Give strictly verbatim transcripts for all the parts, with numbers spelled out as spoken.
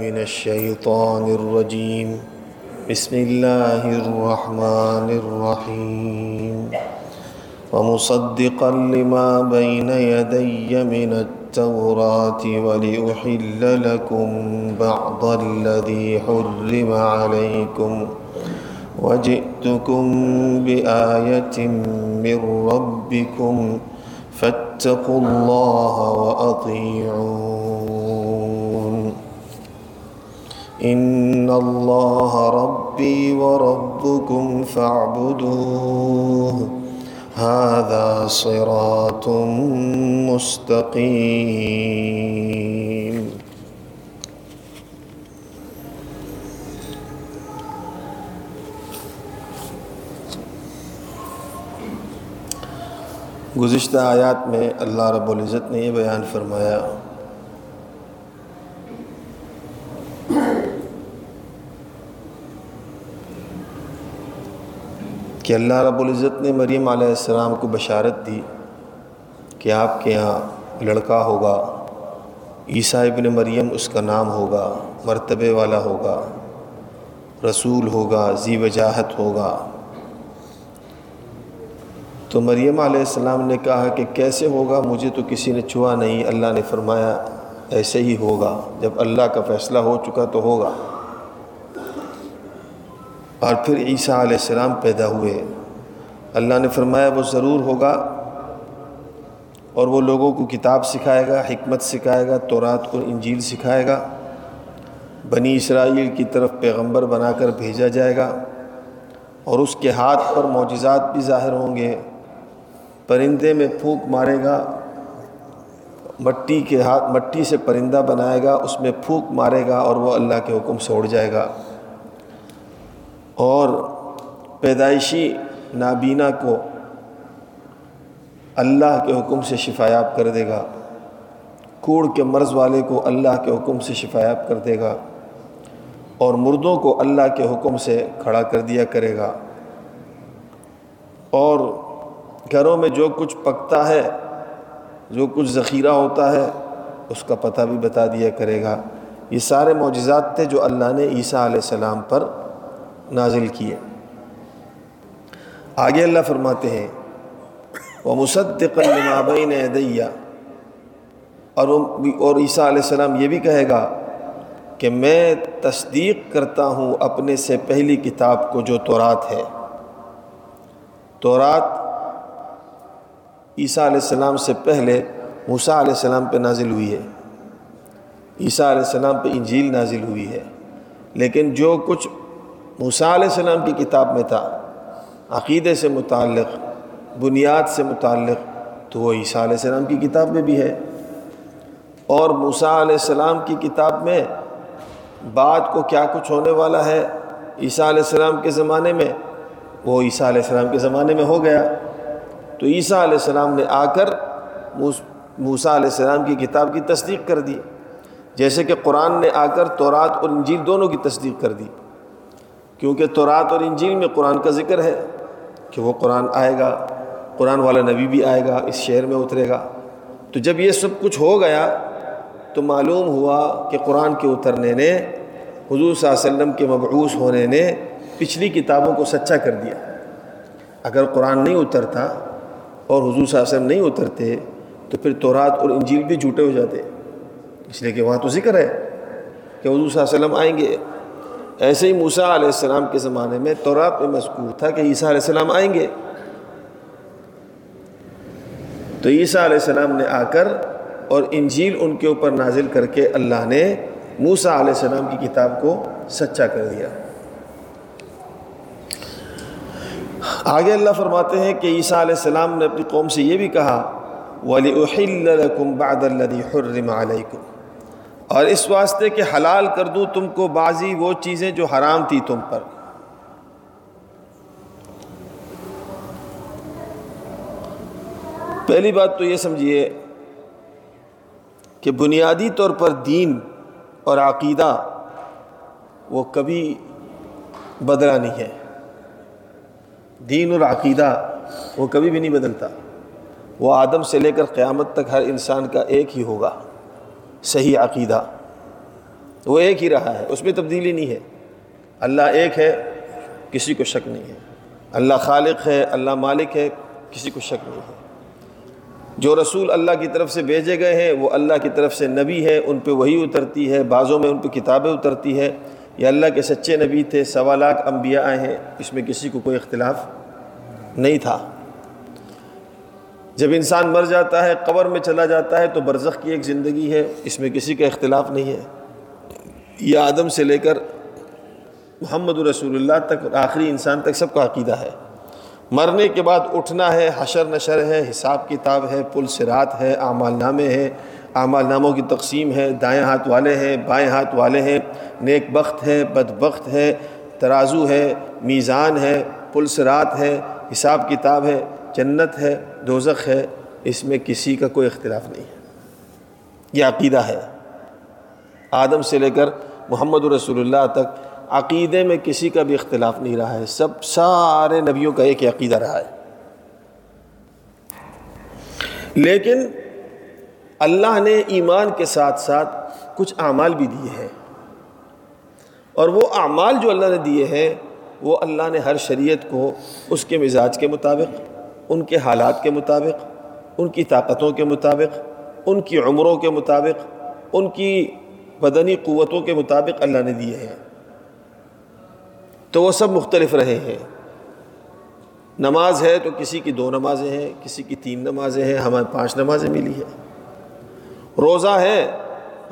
من الشیطان الرجیم بسم اللہ الرحمن الرحیم ومصدقا لما بین یدی من التوراۃ ولأحل لکم بعض الذی حرم علیکم وجئتکم بآیۃ من ربکم فاتقوا اللہ وأطیعون ان اللہ ربی وربکم فاعبدوہ ھذا صراط مستقیم۔ گزشتہ آیات میں اللہ رب العزت نے یہ بیان فرمایا کہ اللہ رب العزت نے مریم علیہ السلام کو بشارت دی کہ آپ کے ہاں لڑکا ہوگا، عیسیٰ ابن مریم اس کا نام ہوگا، مرتبے والا ہوگا، رسول ہوگا، ذی وجاہت ہوگا۔ تو مریم علیہ السلام نے کہا کہ کیسے ہوگا، مجھے تو کسی نے چھوا نہیں۔ اللہ نے فرمایا ایسے ہی ہوگا، جب اللہ کا فیصلہ ہو چکا تو ہوگا۔ اور پھر عیسیٰ علیہ السلام پیدا ہوئے، اللہ نے فرمایا وہ ضرور ہوگا، اور وہ لوگوں کو کتاب سکھائے گا، حکمت سکھائے گا، تورات اور انجیل سکھائے گا، بنی اسرائیل کی طرف پیغمبر بنا کر بھیجا جائے گا، اور اس کے ہاتھ پر معجزات بھی ظاہر ہوں گے۔ پرندے میں پھونک مارے گا، مٹی کے ہاتھ مٹی سے پرندہ بنائے گا، اس میں پھونک مارے گا اور وہ اللہ کے حکم سے اڑ جائے گا۔ اور پیدائشی نابینا کو اللہ کے حکم سے شفایاب کر دے گا، کوڑ کے مرض والے کو اللہ کے حکم سے شفایاب کر دے گا، اور مردوں کو اللہ کے حکم سے کھڑا کر دیا کرے گا، اور گھروں میں جو کچھ پکتا ہے، جو کچھ ذخیرہ ہوتا ہے، اس کا پتہ بھی بتا دیا کرے گا۔ یہ سارے معجزات تھے جو اللہ نے عیسیٰ علیہ السلام پر نازل کیے۔ آگے اللہ فرماتے ہیں وَمُصَدِّقًا لِمَا بَيْنَ يَدَيَّ، اور عیسیٰ علیہ السلام یہ بھی کہے گا کہ میں تصدیق کرتا ہوں اپنے سے پہلی کتاب کو جو تورات ہے۔ تورات عیسیٰ علیہ السلام سے پہلے موسیٰ علیہ السلام پہ نازل ہوئی ہے، عیسیٰ علیہ السلام پہ انجیل نازل ہوئی ہے، لیکن جو کچھ موسیٰ علیہ السلام کی کتاب میں تھا عقیدے سے متعلق، بنیاد سے متعلق، تو وہ عیسیٰ علیہ السلام کی کتاب میں بھی ہے۔ اور موسیٰ علیہ السلام کی کتاب میں بعد کو کیا کچھ ہونے والا ہے عیسیٰ علیہ السلام کے زمانے میں، وہ عیسیٰ علیہ السلام کے زمانے میں ہو گیا۔ تو عیسیٰ علیہ السلام نے آ کر موسیٰ علیہ السلام کی کتاب کی تصدیق کر دی، جیسے کہ قرآن نے آ کر تورات اور انجیل دونوں کی تصدیق کر دی، کیونکہ تورات اور انجیل میں قرآن کا ذکر ہے کہ وہ قرآن آئے گا، قرآن والا نبی بھی آئے گا، اس شہر میں اترے گا۔ تو جب یہ سب کچھ ہو گیا تو معلوم ہوا کہ قرآن کے اترنے نے، حضور صلی اللہ علیہ وسلم کے مبعوث ہونے نے پچھلی کتابوں کو سچا کر دیا۔ اگر قرآن نہیں اترتا اور حضور صلی اللہ علیہ وسلم نہیں اترتے تو پھر تورات اور انجیل بھی جھوٹے ہو جاتے، اس لیے کہ وہاں تو ذکر ہے کہ حضور صلی اللہ علیہ وسلم آئیں گے۔ ایسے ہی موسیٰ علیہ السلام کے زمانے میں تورات میں مذکور تھا کہ عیسیٰ علیہ السلام آئیں گے، تو عیسیٰ علیہ السلام نے آ کر اور انجیل ان کے اوپر نازل کر کے اللہ نے موسیٰ علیہ السلام کی کتاب کو سچا کر دیا۔ آگے اللہ فرماتے ہیں کہ عیسیٰ علیہ السلام نے اپنی قوم سے یہ بھی کہا وَلِأُحِلَّ لَكُمْ بَعْدَ الَّذِي حُرِّمَ عَلَيْكُمْ، اور اس واسطے کہ حلال کر دوں تم کو بعضی وہ چیزیں جو حرام تھی تم پر۔ پہلی بات تو یہ سمجھیے کہ بنیادی طور پر دین اور عقیدہ وہ کبھی بدلا نہیں ہے، دین اور عقیدہ وہ کبھی بھی نہیں بدلتا، وہ آدم سے لے کر قیامت تک ہر انسان کا ایک ہی ہوگا، صحیح عقیدہ۔ وہ ایک ہی رہا ہے، اس میں تبدیلی نہیں ہے. اللہ ایک ہے، کسی کو شک نہیں ہے. اللہ خالق ہے، اللہ مالک ہے، کسی کو شک نہیں ہے. جو رسول اللہ کی طرف سے بھیجے گئے ہیں وہ اللہ کی طرف سے نبی ہے، ان پہ وحی اترتی ہے، بعضوں میں ان پہ کتابیں اترتی ہے. یہ اللہ کے سچے نبی تھے، سوا لاکھ انبیاء آئے ہیں، اس میں کسی کو کوئی اختلاف نہیں تھا. جب انسان مر جاتا ہے، قبر میں چلا جاتا ہے، تو برزخ کی ایک زندگی ہے، اس میں کسی کا اختلاف نہیں ہے. یہ آدم سے لے کر محمد رسول اللہ تک اور آخری انسان تک سب کا عقیدہ ہے. مرنے کے بعد اٹھنا ہے، حشر نشر ہے، حساب کتاب ہے، پل صراط ہے، اعمال نامے ہیں، اعمال ناموں کی تقسیم ہے، دائیں ہاتھ والے ہیں، بائیں ہاتھ والے ہیں، نیک بخت ہے، بدبخت ہے، ترازو ہے، میزان ہے، پل صراط ہے، حساب کتاب ہے، جنت ہے، دوزخ ہے، اس میں کسی کا کوئی اختلاف نہیں ہے. یہ عقیدہ ہے. آدم سے لے کر محمد رسول اللہ تک عقیدے میں کسی کا بھی اختلاف نہیں رہا ہے. سب سارے نبیوں کا ایک عقیدہ رہا ہے. لیکن اللہ نے ایمان کے ساتھ ساتھ کچھ اعمال بھی دیے ہیں، اور وہ اعمال جو اللہ نے دیے ہیں وہ اللہ نے ہر شریعت کو اس کے مزاج کے مطابق، ان کے حالات کے مطابق، ان کی طاقتوں کے مطابق، ان کی عمروں کے مطابق، ان کی بدنی قوتوں کے مطابق اللہ نے دیے ہیں. تو وہ سب مختلف رہے ہیں. نماز ہے تو کسی کی دو نمازیں ہیں، کسی کی تین نمازیں ہیں، ہمیں پانچ نمازیں ملی ہیں. روزہ ہے،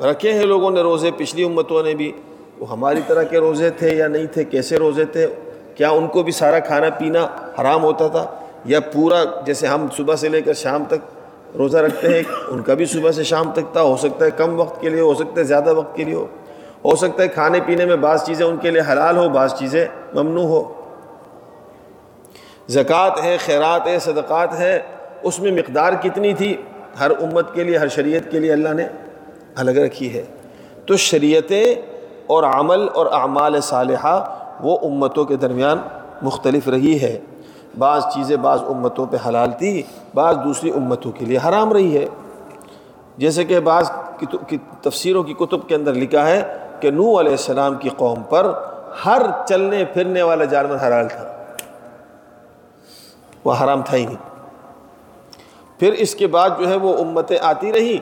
رکھے ہیں لوگوں نے روزے، پچھلی امتوں نے بھی. وہ ہماری طرح کے روزے تھے یا نہیں تھے، کیسے روزے تھے، کیا ان کو بھی سارا کھانا پینا حرام ہوتا تھا، یا پورا جیسے ہم صبح سے لے کر شام تک روزہ رکھتے ہیں، ان کا بھی صبح سے شام تک تھا. ہو سکتا ہے کم وقت کے لیے، ہو سکتا ہے زیادہ وقت کے لیے ہو ہو سکتا ہے کھانے پینے میں بعض چیزیں ان کے لیے حلال ہو، بعض چیزیں ممنوع ہو. زکوٰۃ ہے، خیرات ہے، صدقات ہے، اس میں مقدار کتنی تھی، ہر امت کے لیے، ہر شریعت کے لیے اللہ نے الگ رکھی ہے. تو شریعتیں اور عمل اور اعمال صالحہ وہ امتوں کے درمیان مختلف رہی ہے. بعض چیزیں بعض امتوں پہ حلال تھی، بعض دوسری امتوں کے لیے حرام رہی ہے. جیسے کہ بعض تفسیروں کی کتب کے اندر لکھا ہے کہ نوح علیہ السلام کی قوم پر ہر چلنے پھرنے والا جانور حلال تھا، وہ حرام تھا ہی نہیں. پھر اس کے بعد جو ہے وہ امتیں آتی رہی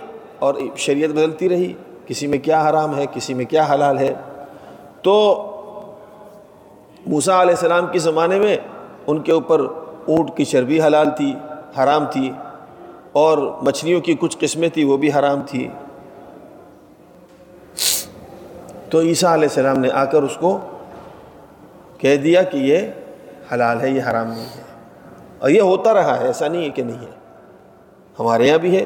اور شریعت بدلتی رہی، کسی میں کیا حرام ہے، کسی میں کیا حلال ہے. تو موسیٰ علیہ السلام کے زمانے میں ان کے اوپر اونٹ کی چربی حلال تھی، حرام تھی، اور مچھلیوں کی کچھ قسمیں تھی وہ بھی حرام تھی. تو عیسیٰ علیہ السلام نے آ کر اس کو کہہ دیا کہ یہ حلال ہے، یہ حرام نہیں ہے. اور یہ ہوتا رہا ہے، ایسا نہیں ہے کہ نہیں ہے. ہمارے یہاں بھی ہے،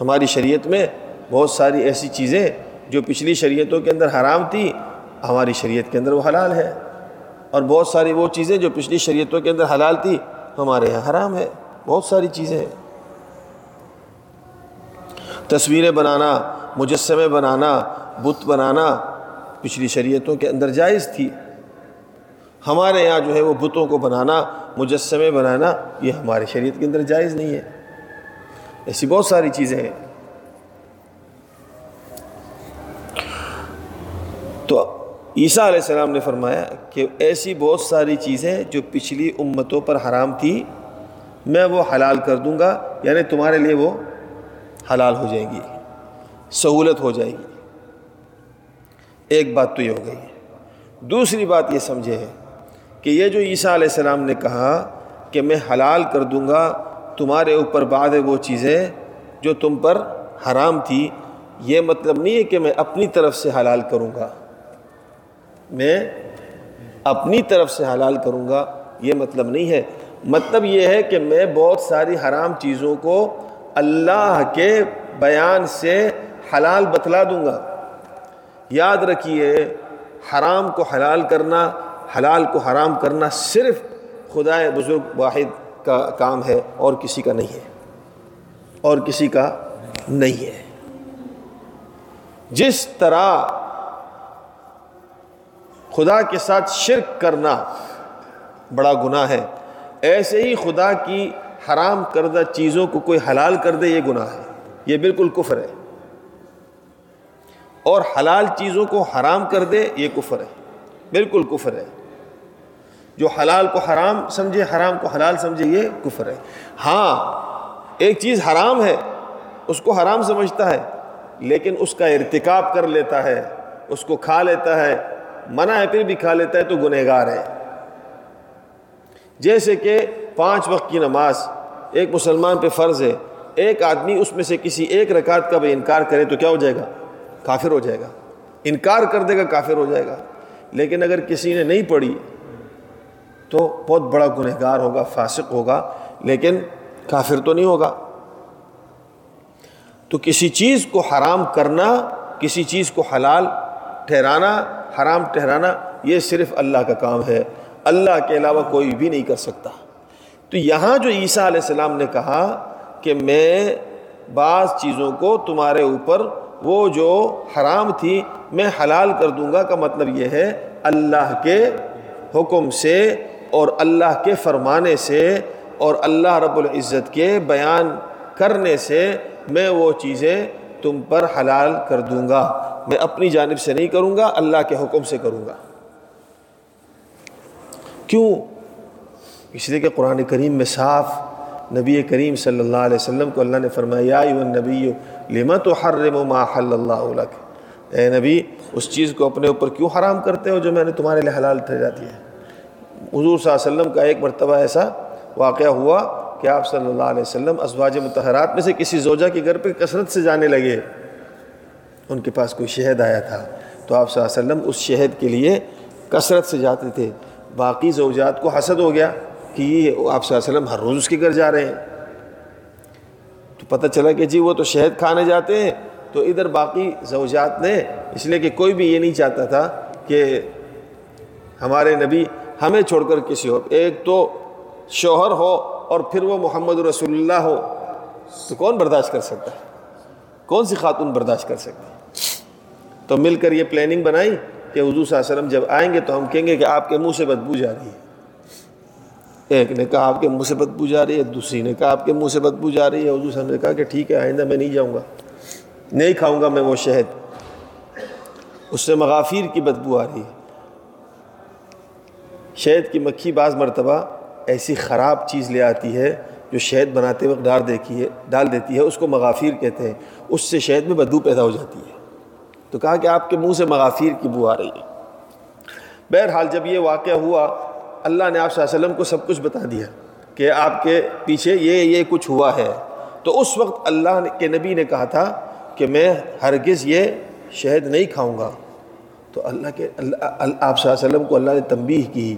ہماری شریعت میں بہت ساری ایسی چیزیں جو پچھلی شریعتوں کے اندر حرام تھی، ہماری شریعت کے اندر وہ حلال ہے، اور بہت ساری وہ چیزیں جو پچھلی شریعتوں کے اندر حلال تھی ہمارے یہاں حرام ہے. بہت ساری چیزیں ہیں، تصویریں بنانا، مجسمے بنانا، بت بنانا پچھلی شریعتوں کے اندر جائز تھی. ہمارے یہاں جو ہے وہ بتوں کو بنانا، مجسمے بنانا، یہ ہماری شریعت کے اندر جائز نہیں ہے. ایسی بہت ساری چیزیں ہیں. تو عیسیٰ علیہ السلام نے فرمایا کہ ایسی بہت ساری چیزیں جو پچھلی امتوں پر حرام تھی میں وہ حلال کر دوں گا، یعنی تمہارے لیے وہ حلال ہو جائیں گی، سہولت ہو جائے گی. ایک بات تو یہ ہو گئی. دوسری بات یہ سمجھے ہے کہ یہ جو عیسیٰ علیہ السلام نے کہا کہ میں حلال کر دوں گا تمہارے اوپر بعد وہ چیزیں جو تم پر حرام تھی، یہ مطلب نہیں ہے کہ میں اپنی طرف سے حلال کروں گا. میں اپنی طرف سے حلال کروں گا یہ مطلب نہیں ہے. مطلب یہ ہے کہ میں بہت ساری حرام چیزوں کو اللہ کے بیان سے حلال بتلا دوں گا. یاد رکھیے، حرام کو حلال کرنا، حلال کو حرام کرنا صرف خدا بزرگ واحد کا کام ہے، اور کسی کا نہیں ہے، اور کسی کا نہیں ہے. جس طرح خدا کے ساتھ شرک کرنا بڑا گناہ ہے، ایسے ہی خدا کی حرام کردہ چیزوں کو کوئی حلال کر دے یہ گناہ ہے، یہ بالکل کفر ہے. اور حلال چیزوں کو حرام کر دے یہ کفر ہے، بالکل کفر ہے۔ جو حلال کو حرام سمجھے، حرام کو حلال سمجھے، یہ کفر ہے۔ ہاں ایک چیز حرام ہے، اس کو حرام سمجھتا ہے لیکن اس کا ارتکاب کر لیتا ہے، اس کو کھا لیتا ہے، منع ہے پھر بھی کھا لیتا ہے تو گنہگار ہے۔ جیسے کہ پانچ وقت کی نماز ایک مسلمان پہ فرض ہے، ایک آدمی اس میں سے کسی ایک رکعت کا بھی انکار کرے تو کیا ہو جائے گا؟ کافر ہو جائے گا، انکار کر دے گا، کافر ہو جائے گا۔ لیکن اگر کسی نے نہیں پڑھی تو بہت بڑا گنہگار ہوگا، فاسق ہوگا، لیکن کافر تو نہیں ہوگا۔ تو کسی چیز کو حرام کرنا، کسی چیز کو حلال ٹھہرانا، حرام ٹھہرانا، یہ صرف اللہ کا کام ہے، اللہ کے علاوہ کوئی بھی نہیں کر سکتا۔ تو یہاں جو عیسیٰ علیہ السلام نے کہا کہ میں بعض چیزوں کو تمہارے اوپر، وہ جو حرام تھی میں حلال کر دوں گا، کا مطلب یہ ہے اللہ کے حکم سے اور اللہ کے فرمانے سے اور اللہ رب العزت کے بیان کرنے سے میں وہ چیزیں تم پر حلال کر دوں گا، میں اپنی جانب سے نہیں کروں گا، اللہ کے حکم سے کروں گا۔ کیوں؟ اس لیے کہ قرآن کریم میں صاف نبی کریم صلی اللہ علیہ وسلم کو اللہ نے فرمایا، یا النبی لما تحرم ما احل اللہ لک، اے نبی اس چیز کو اپنے اوپر کیوں حرام کرتے ہو جو میں نے تمہارے لیے حلال ٹھہرا دی ہے۔ حضور صلی اللہ علیہ وسلم کا ایک مرتبہ ایسا واقعہ ہوا کہ آپ صلی اللہ علیہ وسلم ازواج مطہرات میں سے کسی زوجہ کے گھر پہ کثرت سے جانے لگے، ان کے پاس کوئی شہد آیا تھا تو آپ صلی اللہ علیہ وسلم اس شہد کے لیے کثرت سے جاتے تھے۔ باقی زوجات کو حسد ہو گیا کہ یہ آپ صلی اللہ علیہ وسلم ہر روز اس کے گھر جا رہے ہیں، تو پتہ چلا کہ جی وہ تو شہد کھانے جاتے ہیں، تو ادھر باقی زوجات نے، اس لیے کہ کوئی بھی یہ نہیں چاہتا تھا کہ ہمارے نبی ہمیں چھوڑ کر کسی اور، ایک تو شوہر ہو اور پھر وہ محمد رسول اللہ ہو، تو کون برداشت کر سکتا ہے؟ کون سی خاتون برداشت کر سکتی ہے؟ تو مل کر یہ پلاننگ بنائی کہ حضور صلی اللہ علیہ وسلم جب آئیں گے تو ہم کہیں گے کہ آپ کے منہ سے بدبو جا رہی ہے۔ ایک نے کہا آپ کے منہ سے بدبو جا رہی ہے، دوسری نے کہا آپ کے منہ سے بدبو جا رہی ہے۔ حضور صلی اللہ علیہ وسلم نے کہا کہ ٹھیک ہے، آئندہ میں نہیں جاؤں گا، نہیں کھاؤں گا میں وہ شہد، اس سے مغافیر کی بدبو آ رہی ہے۔ شہد کی مکھی بعض مرتبہ ایسی خراب چیز لے آتی ہے جو شہد بناتے وقت ڈال دیتی ہے ڈال دیتی ہے اس کو مغافیر کہتے ہیں، اس سے شہد میں بدبو پیدا ہو جاتی ہے۔ تو کہا کہ آپ کے منہ سے مغافیر کی بو آ رہی ہے۔ بہرحال جب یہ واقعہ ہوا، اللہ نے آپ صلی اللہ علیہ وسلم کو سب کچھ بتا دیا کہ آپ کے پیچھے یہ یہ کچھ ہوا ہے، تو اس وقت اللہ کے نبی نے کہا تھا کہ میں ہرگز یہ شہد نہیں کھاؤں گا۔ تو اللہ کے اللہ آپ صلی اللہ علیہ وسلم کو اللہ نے تنبیہ کی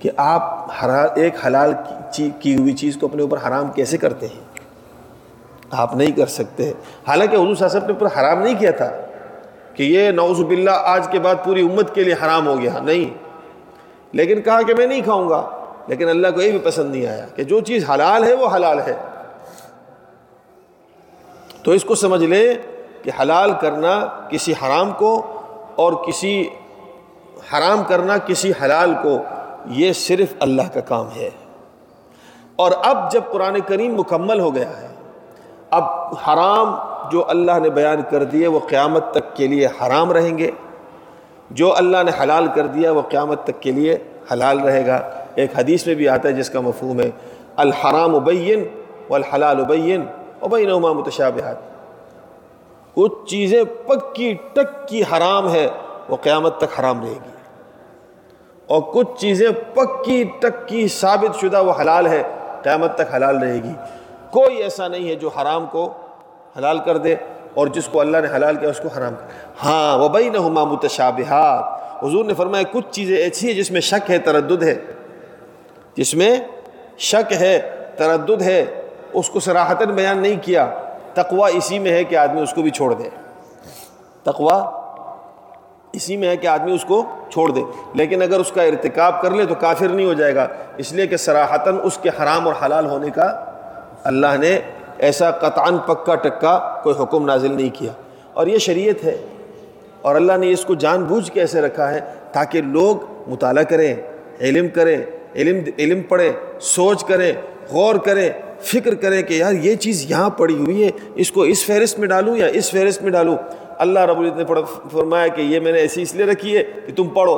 کہ آپ ایک حلال کی ہوئی چیز کو اپنے اوپر حرام کیسے کرتے ہیں، آپ نہیں کر سکتے۔ حالانکہ حضور صلی اللہ علیہ وسلم نے اوپر حرام نہیں کیا تھا کہ یہ نعوذ باللہ آج کے بعد پوری امت کے لیے حرام ہو گیا، نہیں، لیکن کہا کہ میں نہیں کھاؤں گا۔ لیکن اللہ کو یہ بھی پسند نہیں آیا کہ جو چیز حلال ہے وہ حلال ہے، تو اس کو سمجھ لے کہ حلال کرنا کسی حرام کو اور کسی حرام کرنا کسی حلال کو، یہ صرف اللہ کا کام ہے۔ اور اب جب قرآن کریم مکمل ہو گیا ہے، اب حرام جو اللہ نے بیان کر دیے وہ قیامت تک کے لیے حرام رہیں گے، جو اللہ نے حلال کر دیا وہ قیامت تک کے لیے حلال رہے گا۔ ایک حدیث میں بھی آتا ہے جس کا مفہوم ہے الحرام بین والحلال بین وبینہما متشابہات، کچھ چیزیں پکی ٹک کی حرام ہے وہ قیامت تک حرام رہے گی، اور کچھ چیزیں پکی ٹکی ثابت شدہ وہ حلال ہے، قیامت تک حلال رہے گی۔ کوئی ایسا نہیں ہے جو حرام کو حلال کر دے اور جس کو اللہ نے حلال کیا اس کو حرام کر دے۔ ہاں وبینہما متشابہات، حضور نے فرمایا کچھ چیزیں ایسی ہیں جس میں شک ہے، تردد ہے، جس میں شک ہے، تردد ہے، اس کو صراحتاً بیان نہیں کیا۔ تقویٰ اسی میں ہے کہ آدمی اس کو بھی چھوڑ دے، تقویٰ اسی میں ہے کہ آدمی اس کو چھوڑ دے، لیکن اگر اس کا ارتکاب کر لے تو کافر نہیں ہو جائے گا، اس لیے کہ صراحتاً اس کے حرام اور حلال ہونے کا اللہ نے ایسا قطعاً پکا ٹکا کوئی حکم نازل نہیں کیا۔ اور یہ شریعت ہے، اور اللہ نے اس کو جان بوجھ کے ایسے رکھا ہے تاکہ لوگ مطالعہ کریں، علم کریں، علم علم پڑھیں، سوچ کریں، غور کریں، فکر کریں کہ یار یہ چیز یہاں پڑی ہوئی ہے، اس کو اس فہرست میں ڈالوں یا اس فہرست میں ڈالوں۔ اللہ رب العزت نے فرمایا کہ یہ میں نے ایسی اس لیے رکھی ہے کہ تم پڑھو.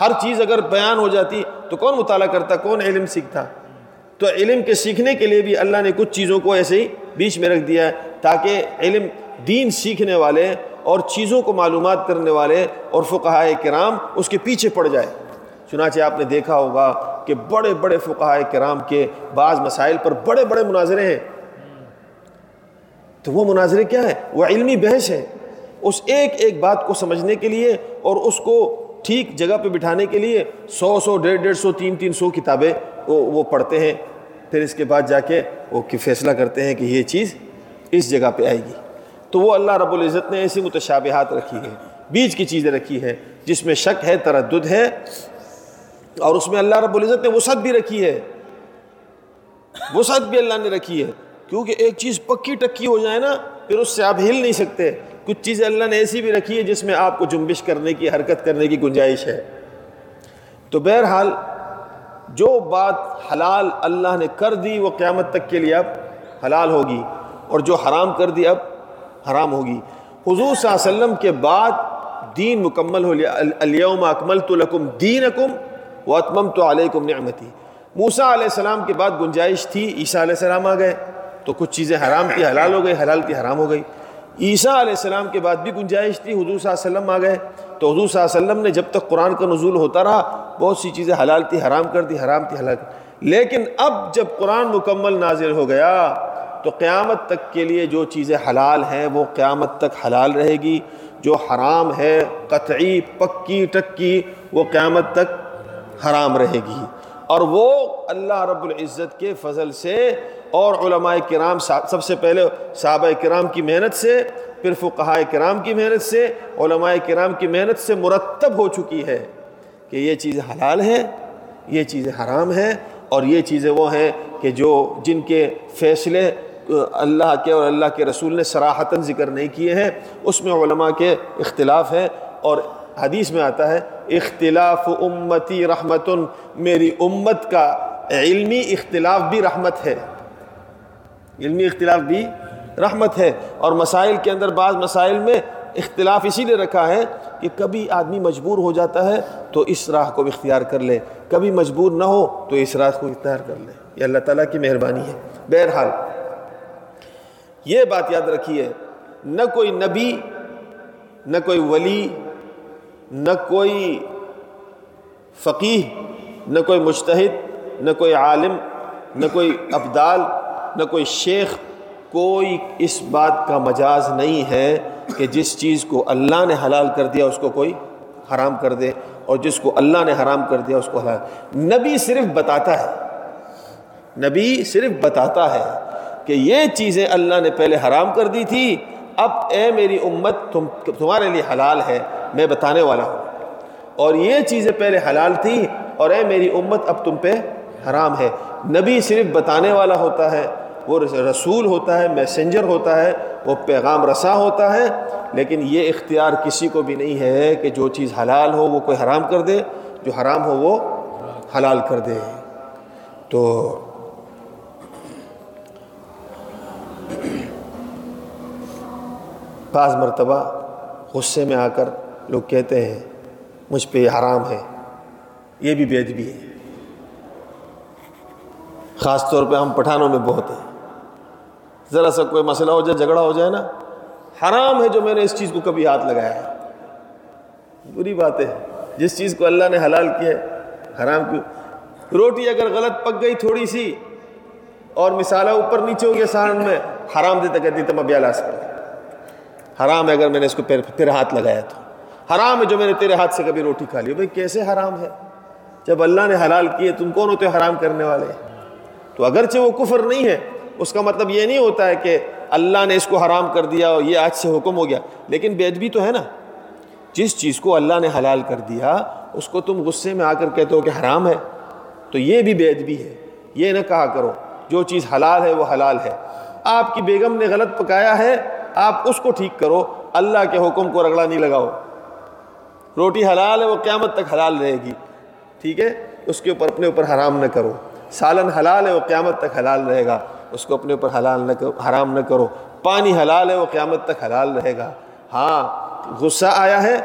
ہر چیز اگر بیان ہو جاتی تو کون مطالعہ کرتا, کون علم سیکھتا. تو علم کے سیکھنے کے لیے بھی اللہ نے کچھ چیزوں کو ایسے ہی بیچ میں رکھ دیا ہے تاکہ علم دین سیکھنے والے اور چیزوں کو معلومات کرنے والے اور فقہاء کرام اس کے پیچھے پڑ جائے. چنانچہ آپ نے دیکھا ہوگا کہ بڑے بڑے فقہاء کرام کے بعض مسائل پر بڑے بڑے مناظرے ہیں. تو وہ مناظرے کیا ہے؟ وہ علمی بحث ہے. اس ایک ایک بات کو سمجھنے کے لیے اور اس کو ٹھیک جگہ پہ بٹھانے کے لیے سو سو ڈیڑھ ڈیڑھ سو تین تین سو کتابیں وہ پڑھتے ہیں. پھر اس کے بعد جا کے وہ فیصلہ کرتے ہیں کہ یہ چیز اس جگہ پہ آئے گی. تو وہ اللہ رب العزت نے ایسی متشابہات رکھی ہے, بیچ کی چیزیں رکھی ہے جس میں شک ہے, تردد ہے, اور اس میں اللہ رب العزت نے وسعت بھی رکھی ہے. وسعت بھی اللہ نے رکھی ہے کیونکہ ایک چیز پکی ٹکی ہو جائے نا پھر اس سے آپ ہل نہیں سکتے. کچھ چیزیں اللہ نے ایسی بھی رکھی ہے جس میں آپ کو جنبش کرنے کی, حرکت کرنے کی گنجائش ہے. تو بہرحال جو بات حلال اللہ نے کر دی وہ قیامت تک کے لیے اب حلال ہوگی, اور جو حرام کر دی اب حرام ہوگی. حضور صلی اللہ علیہ وسلم کے بعد دین مکمل ہو لیا. الیوم اکملت لکم دینکم واتممت علیکم نعمتی. موسیٰ علیہ السلام کے بعد گنجائش تھی, عیسیٰ علیہ السلام آ گئے تو کچھ چیزیں حرام کی حلال ہو گئی, حلال کی حرام ہو گئی. عیسیٰ علیہ السلام کے بعد بھی گنجائش تھی, حضور صلی اللہ علیہ وسلم آ گئے تو حضور صلی اللہ علیہ وسلم نے جب تک قرآن کا نزول ہوتا رہا بہت سی چیزیں حلال تھی حرام کر دی, حرام تھی حلال کر. لیکن اب جب قرآن مکمل نازل ہو گیا تو قیامت تک کے لیے جو چیزیں حلال ہیں وہ قیامت تک حلال رہے گی, جو حرام ہے قطعی پکی ٹکی وہ قیامت تک حرام رہے گی. اور وہ اللہ رب العزت کے فضل سے اور علماء کرام, سب سے پہلے صحابہ کرام کی محنت سے, پھر فقہاء کرام کی محنت سے, علماء کرام کی محنت سے مرتب ہو چکی ہے کہ یہ چیزیں حلال ہیں, یہ چیزیں حرام ہیں, اور یہ چیزیں وہ ہیں کہ جو جن کے فیصلے اللہ کے اور اللہ کے رسول نے صراحتاً ذکر نہیں کیے ہیں. اس میں علماء کے اختلاف ہیں, اور حدیث میں آتا ہے اختلاف امتی رحمت, میری امت کا علمی اختلاف بھی رحمت ہے, علمی اختلاف بھی رحمت ہے. اور مسائل کے اندر بعض مسائل میں اختلاف اسی لیے رکھا ہے کہ کبھی آدمی مجبور ہو جاتا ہے تو اس راہ کو اختیار کر لے, کبھی مجبور نہ ہو تو اس راہ کو اختیار کر لے. یہ اللہ تعالیٰ کی مہربانی ہے. بہرحال یہ بات یاد رکھیے, نہ کوئی نبی, نہ کوئی ولی, نہ کوئی فقیہ, نہ کوئی مجتہد, نہ کوئی عالم, نہ کوئی ابدال, نہ کوئی شیخ, کوئی اس بات کا مجاز نہیں ہے کہ جس چیز کو اللہ نے حلال کر دیا اس کو کوئی حرام کر دے, اور جس کو اللہ نے حرام کر دیا اس کو حلال. نبی صرف بتاتا ہے, نبی صرف بتاتا ہے کہ یہ چیزیں اللہ نے پہلے حرام کر دی تھی, اب اے میری امت تم تمہارے لیے حلال ہے, میں بتانے والا ہوں, اور یہ چیزیں پہلے حلال تھیں اور اے میری امت اب تم پہ حرام ہے. نبی صرف بتانے والا ہوتا ہے, وہ رسول ہوتا ہے, میسنجر ہوتا ہے, وہ پیغام رساں ہوتا ہے. لیکن یہ اختیار کسی کو بھی نہیں ہے کہ جو چیز حلال ہو وہ کوئی حرام کر دے, جو حرام ہو وہ حلال کر دے. تو بعض مرتبہ غصے میں آ کر لوگ کہتے ہیں مجھ پہ یہ حرام ہے, یہ بھی بے ادبی ہے. خاص طور پہ ہم پٹھانوں میں بہت ہیں, ذرا سا کوئی مسئلہ ہو جائے, جھگڑا ہو جائے نا, حرام ہے جو میں نے اس چیز کو کبھی ہاتھ لگایا ہے. بری بات ہے, جس چیز کو اللہ نے حلال کیا ہے حرام کیوں؟ روٹی اگر غلط پک گئی تھوڑی سی اور مسالہ اوپر نیچے ہو گیا سہن میں, حرام دیتا کہتی تب اب یالاس کر, حرام ہے اگر میں نے اس کو پھر پھر ہاتھ لگایا تو, حرام ہے جو میں نے تیرے ہاتھ سے کبھی روٹی کھا لی. بھائی کیسے حرام ہے جب اللہ نے حلال کیے, تم کون ہوتے ہو حرام کرنے والے؟ تو اگرچہ وہ کفر نہیں ہے, اس کا مطلب یہ نہیں ہوتا ہے کہ اللہ نے اس کو حرام کر دیا اور یہ آج سے حکم ہو گیا. لیکن بے ادبی تو ہے نا, جس چیز کو اللہ نے حلال کر دیا اس کو تم غصے میں آ کر کہتے ہو کہ حرام ہے, تو یہ بھی بے ادبی ہے. یہ نہ کہا کرو جو چیز حلال ہے وہ حلال ہے. آپ کی بیگم نے غلط پکایا ہے, آپ اس کو ٹھیک کرو, اللہ کے حکم کو رگڑا نہیں لگاؤ. روٹی حلال ہے وہ قیامت تک حلال رہے گی, ٹھیک ہے, اس کے اوپر اپنے اوپر حرام نہ کرو. سالن حلال ہے وہ قیامت تک حلال رہے گا, اس کو اپنے اوپر حلال نہ کرو، حرام نہ کرو، پانی حلال ہے وہ قیامت تک حلال رہے گا۔ ہاں غصہ آیا ہے،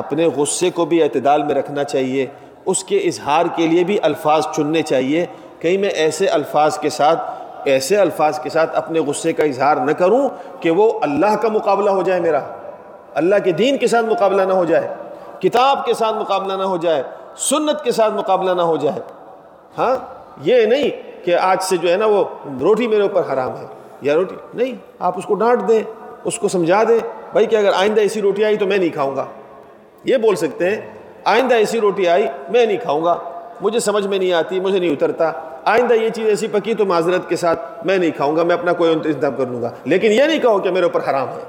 اپنے غصے کو بھی اعتدال میں رکھنا چاہیے، اس کے اظہار کے لیے بھی الفاظ چننے چاہیے، کہیں میں ایسے الفاظ کے ساتھ ایسے الفاظ کے ساتھ اپنے غصے کا اظہار نہ کروں کہ وہ اللہ کا مقابلہ ہو جائے، میرا اللہ کے دین کے ساتھ مقابلہ نہ ہو جائے، کتاب کے ساتھ مقابلہ نہ ہو جائے، سنت کے ساتھ مقابلہ نہ ہو جائے۔ ہاں یہ نہیں کہ آج سے جو ہے نا وہ روٹی میرے اوپر حرام ہے یا روٹی نہیں، آپ اس کو ڈانٹ دیں، اس کو سمجھا دیں بھائی کہ اگر آئندہ ایسی روٹی آئی تو میں نہیں کھاؤں گا، یہ بول سکتے ہیں آئندہ ایسی روٹی آئی میں نہیں کھاؤں گا، مجھے سمجھ میں نہیں آتی، مجھے نہیں اترتا، آئندہ یہ چیز ایسی پکی تو معذرت کے ساتھ میں نہیں کھاؤں گا، میں اپنا کوئی انتظام کر لوں گا، لیکن یہ نہیں کہو کہ میرے اوپر حرام ہے۔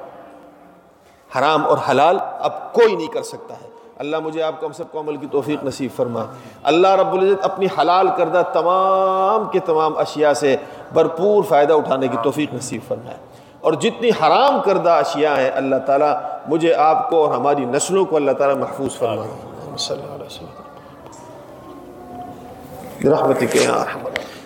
حرام اور حلال اب کوئی نہیں کر سکتا ہے۔ اللہ مجھے آپ کو ہم سب کو عمل کی توفیق نصیب فرما۔ اللہ رب العزت اپنی حلال کردہ تمام کے تمام اشیاء سے بھرپور فائدہ اٹھانے کی توفیق نصیب فرمائے، اور جتنی حرام کردہ اشیاء ہیں اللہ تعالیٰ مجھے آپ کو اور ہماری نسلوں کو اللہ تعالیٰ محفوظ فرمائے، صلی اللہ علیہ وسلم برحمتک یا ارحم الراحمین۔